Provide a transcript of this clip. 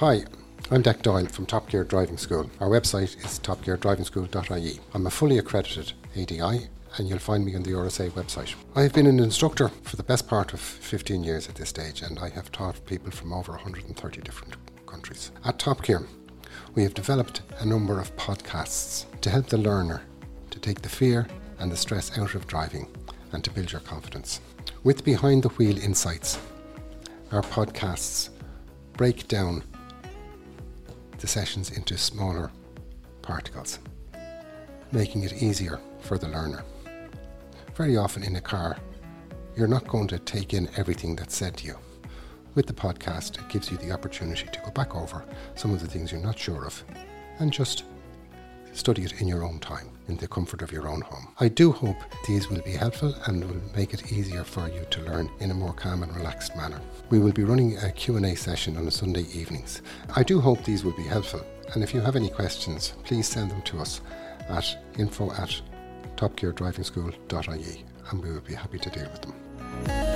Hi, I'm Dec Doyle from Top Gear Driving School. Our website is topgeardrivingschool.ie. I'm a fully accredited ADI and you'll find me on the RSA website. I have been an instructor for the best part of 15 years at this stage, and I have taught people from over 130 different countries. At Top Gear, we have developed a number of podcasts to help the learner to take the fear and the stress out of driving and to build your confidence. With Behind the Wheel Insights, our podcasts break down the sessions into smaller particles, making it easier for the learner. Very often in a car, you're not going to take in everything that's said to you. With the podcast, it gives you the opportunity to go back over some of the things you're not sure of and just study it in your own time, in the comfort of your own home. I do hope these will be helpful and will make it easier for you to learn in a more calm and relaxed manner. We will be running a Q&A session on Sunday evenings. I do hope these will be helpful, and if you have any questions, please send them to us at info@topgeardrivingschool.ie, and we will be happy to deal with them.